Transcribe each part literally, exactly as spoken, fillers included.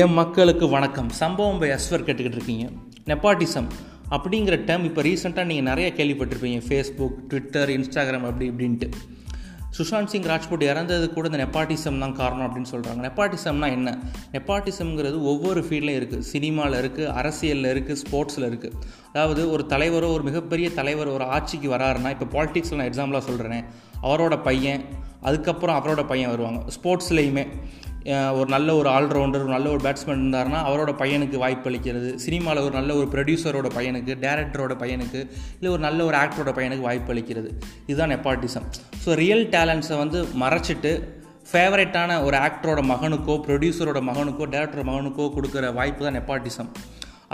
என் மக்களுக்கு வணக்கம். சம்பவம் பை அஸ்வர் கேட்டுக்கிட்டு இருக்கீங்க. நெப்பாட்டிசம் அப்படிங்கிற டேர்ம் இப்போ ரீசெண்டாக நீங்கள் நிறையா கேள்விப்பட்டிருப்பீங்க. ஃபேஸ்புக், ட்விட்டர், இன்ஸ்டாகிராம் அப்படி இப்படின்ட்டு. சுஷாந்த் சிங் ராஜ்புட் இறந்தது கூட இந்த நெப்பாட்டிசம் தான் காரணம் அப்படின்னு சொல்கிறாங்க. நெப்பாட்டிசம்னா என்ன? நெப்பாட்டிசம்ங்கிறது ஒவ்வொரு ஃபீல்ட்லையும் இருக்குது. சினிமாவில் இருக்குது, அரசியலில் இருக்குது, ஸ்போர்ட்ஸில் இருக்குது. அதாவது ஒரு தலைவரோ ஒரு மிகப்பெரிய தலைவர் ஒரு ஆட்சிக்கு வராருன்னா, இப்போ பாலிடிக்ஸில் நான் எக்ஸாம்பிளாக சொல்கிறேன், அவரோட பையன், அதுக்கப்புறம் அவரோட பையன் வருவாங்க. ஸ்போர்ட்ஸ்லேயுமே ஒரு நல்ல ஒரு ஆல்ரவுண்டர், ஒரு நல்ல ஒரு பேட்ஸ்மேன் இருந்தார்னா அவரோட பையனுக்கு வாய்ப்பு அளிக்கிறது. சினிமாவில் ஒரு நல்ல ஒரு ப்ரொடியூசரோட பையனுக்கு, டேரக்டரோட பையனுக்கு, இல்லை ஒரு நல்ல ஒரு ஆக்டரோட பையனுக்கு வாய்ப்பு அளிக்கிறது. இதுதான் நெப்பாட்டிசம். ஸோ ரியல் டேலண்ட்ஸை வந்து மறைச்சிட்டு ஃபேவரேட்டான ஒரு ஆக்டரோட மகனுக்கோ, ப்ரொடியூசரோட மகனுக்கோ, டேரக்டரோட மகனுக்கோ கொடுக்குற வாய்ப்பு தான் நெப்பாட்டிசம்.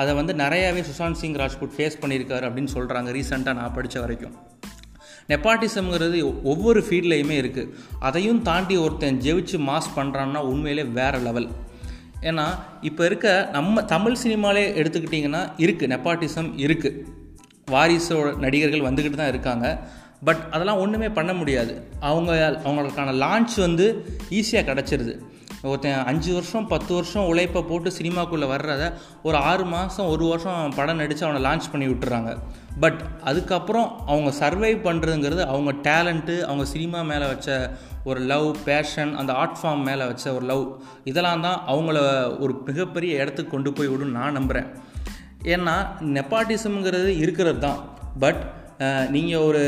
அதை வந்து நிறையாவே சுஷாந்த் சிங் ராஜ்புட் ஃபேஸ் பண்ணியிருக்காரு அப்படின்னு சொல்கிறாங்க ரீசெண்டாக நான் படித்த வரைக்கும். நெப்பாட்டிசம்ங்கிறது ஒவ்வொரு ஃபீல்ட்லேயுமே இருக்குது. அதையும் தாண்டி ஒருத்தன் ஜெயிச்சு மாஸ் பண்ணுறான்னா உண்மையிலே வேறு லெவல். ஏன்னா இப்போ இருக்க நம்ம தமிழ் சினிமாவிலே எடுத்துக்கிட்டிங்கன்னா இருக்குது, நெப்பாட்டிசம் இருக்குது. வாரிசோட நடிகர்கள் வந்துக்கிட்டு தான் இருக்காங்க. பட் அதெல்லாம் ஒன்றுமே பண்ண முடியாது. அவங்க அவங்களுக்கான லான்ச் வந்து ஈஸியாக கிடச்சிருது. ஒருத்தன் அஞ்சு வருஷம் பத்து வருஷம் உழைப்பை போட்டு சினிமாக்குள்ளே வர்றத ஒரு ஆறு மாதம் ஒரு வருஷம் படம் நடித்து அவனை லான்ச் பண்ணி விட்டுறாங்க. பட் அதுக்கப்புறம் அவங்க சர்வைவ் பண்ணுறதுங்கிறது அவங்க டேலண்ட்டு, அவங்க சினிமா மேலே வச்ச ஒரு லவ், பேஷன், அந்த ஆர்ட் ஃபார்ம் மேலே வச்ச ஒரு லவ், இதெல்லாம் தான் அவங்கள ஒரு மிகப்பெரிய இடத்துக்கு கொண்டு போய் விடுன்னு நான் நம்புகிறேன். ஏன்னா நெப்பாட்டிசம்ங்கிறது இருக்கிறது தான். பட் நீங்கள் ஒரு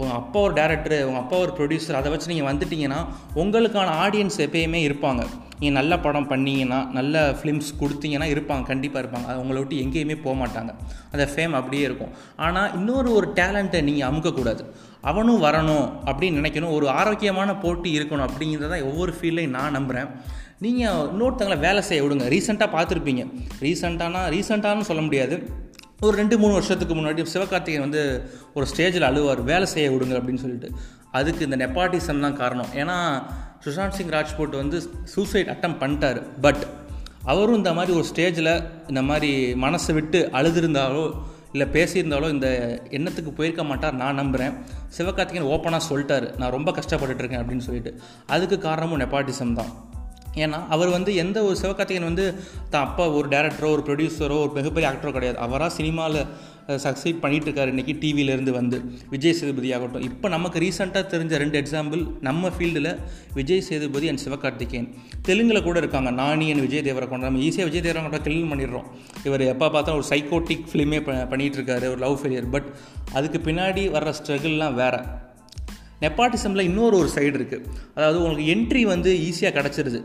உங்கள் அப்பா ஒரு டேரக்டரு, உங்கள் அப்பா ஒரு ப்ரொடியூசர், அதை வச்சு நீங்கள் வந்துட்டிங்கன்னா உங்களுக்கான ஆடியன்ஸ் எப்பயுமே இருப்பாங்க. நீங்கள் நல்ல படம் பண்ணிங்கன்னா, நல்ல ஃபிலிம்ஸ் கொடுத்தீங்கன்னா இருப்பாங்க, கண்டிப்பாக இருப்பாங்க. அது உங்களை விட்டு எங்கேயுமே போக மாட்டாங்க. அந்த ஃபேம் அப்படியே இருக்கும். ஆனால் இன்னொரு ஒரு டேலண்ட்டை நீங்கள் அமுக்கக்கூடாது. அவனும் வரணும் அப்படின்னு நினைக்கணும். ஒரு ஆரோக்கியமான போட்டி இருக்கணும் அப்படிங்கிறத ஒவ்வொரு ஃபீல்டையும் நான் நம்புகிறேன். நீங்கள் இன்னொருத்தங்களை வேலை செய்ய விடுங்க. ரீசெண்டாக பார்த்துருப்பீங்க. ரீசெண்டானா ரீசெண்டானு சொல்ல முடியாது, ஒரு ரெண்டு மூணு வருஷத்துக்கு முன்னாடி சிவகார்த்திகேயன் வந்து ஒரு ஸ்டேஜில் அழுவார், வேலை செய்ய விடுங்க அப்படின்னு சொல்லிட்டு. அதுக்கு இந்த நெப்பாட்டிசம் தான் காரணம். ஏன்னா சுஷாந்த் சிங் ராஜ்புட் வந்து சூசைட் அட்டம் பண்ணிட்டார். பட் அவரும் இந்த மாதிரி ஒரு ஸ்டேஜில் இந்த மாதிரி மனசை விட்டு அழுதுருந்தாலோ இல்லை பேசியிருந்தாலோ இந்த எண்ணத்துக்கு போயிருக்க மாட்டார் நான் நம்புகிறேன். சிவகார்த்திகேயன் ஓப்பனாக சொல்லிட்டார், நான் ரொம்ப கஷ்டப்பட்டுருக்கேன் அப்படின்னு சொல்லிட்டு. அதுக்கு காரணமும் நெப்பாட்டிசம் தான். ஏன்னா அவர் வந்து எந்த ஒரு சிவகார்த்திகேயன் வந்து தான் அப்பா ஒரு டேரக்டரோ ஒரு ப்ரொடியூசரோ ஒரு மிகப்பெரிய ஆக்டரோ கிடையாது. அவராக சினிமாவில் சக்சீட் பண்ணிகிட்டு இருக்காரு இன்றைக்கி. டிவியிலேருந்து வந்து விஜய் சேதுபதி ஆகட்டும், இப்போ நமக்கு ரீசெண்டாக தெரிஞ்ச ரெண்டு எக்ஸாம்பிள் நம்ம ஃபீல்டில் விஜய் சேதுபதி அண்ட் சிவகார்த்திகேயன். தெலுங்கில் கூட இருக்காங்க நானி அண்ட் விஜய் தேவரகொண்டா. நம்ம ஈஸியாக விஜய் தேவரகொண்டா தெலுங்கு பண்ணிடுறோம். இவர் எப்போ பார்த்தா ஒரு சைக்கோட்டிக் ஃபிலிமே பண்ணிகிட்டு இருக்காரு, ஒரு லவ் ஃபெயிலியர். பட் அதுக்கு பின்னாடி வர்ற ஸ்ட்ரகிள்லாம் வேறு. நெப்பாட்டிசமில் இன்னொரு ஒரு சைடு இருக்குது. அதாவது உங்களுக்கு என்ட்ரி வந்து ஈஸியாக கிடச்சிருது.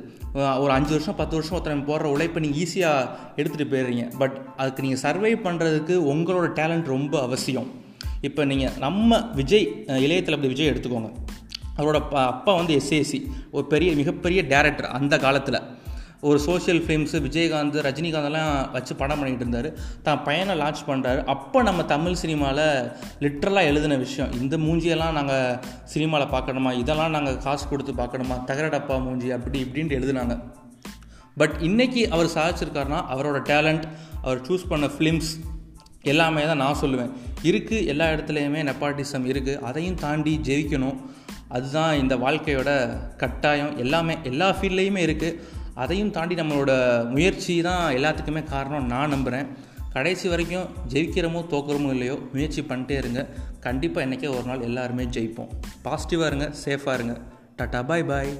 ஒரு அஞ்சு வருஷம் பத்து வருஷம் ஒருத்தனை போடுற உழைப்பை நீங்கள் ஈஸியாக எடுத்துகிட்டு போயிடுறீங்க. பட் அதுக்கு நீங்கள் சர்வை பண்ணுறதுக்கு உங்களோட டேலண்ட் ரொம்ப அவசியம். இப்போ நீங்கள் நம்ம விஜய் இளையத்தில் அப்படி விஜய் எடுத்துக்கோங்க. அவரோட அப்பா வந்து எஸ் ஏ சி, ஒரு பெரிய மிகப்பெரிய டேரக்டர். அந்த காலத்தில் ஒரு சோஷியல் ஃபிலிம்ஸு விஜயகாந்த், ரஜினிகாந்தெல்லாம் வச்சு படம் பண்ணிகிட்டு இருந்தார். தான் பையனை லான்ச் பண்ணுறாரு. அப்போ நம்ம தமிழ் சினிமாவில் லிட்ரலாக எழுதின விஷயம், இந்த மூஞ்சியெல்லாம் நாங்கள் சினிமாவில் பார்க்கணுமா, இதெல்லாம் நாங்கள் காசு கொடுத்து பார்க்கணுமா, தகரடப்பா மூஞ்சி அப்படி இப்படின்ட்டு எழுதுனாங்க. பட் இன்றைக்கி அவர் சாதிச்சிருக்காருன்னா அவரோட டேலண்ட், அவர் சூஸ் பண்ண ஃபிலிம்ஸ் எல்லாமே தான் நான் சொல்லுவேன் இருக்குது. எல்லா இடத்துலையுமே நெப்பாட்டிசம் இருக்குது. அதையும் தாண்டி ஜெயிக்கணும். அதுதான் இந்த வாழ்க்கையோட கட்டாயம். எல்லாமே எல்லா ஃபீல்ட்லேயுமே இருக்குது. அதையும் தாண்டி நம்மளோட முயற்சி தான் எல்லாத்துக்குமே காரணம் நான் நம்புகிறேன். கடைசி வரைக்கும் ஜெயிக்கிறோமோ தோக்குறோமோ இல்லையோ, முயற்சி பண்ணிட்டே இருங்க. கண்டிப்பாக என்றைக்கே ஒரு நாள் எல்லாருமே ஜெயிப்போம். பாசிட்டிவாக இருங்க, சேஃபாக இருங்க. டாட்டா, பாய் பாய்.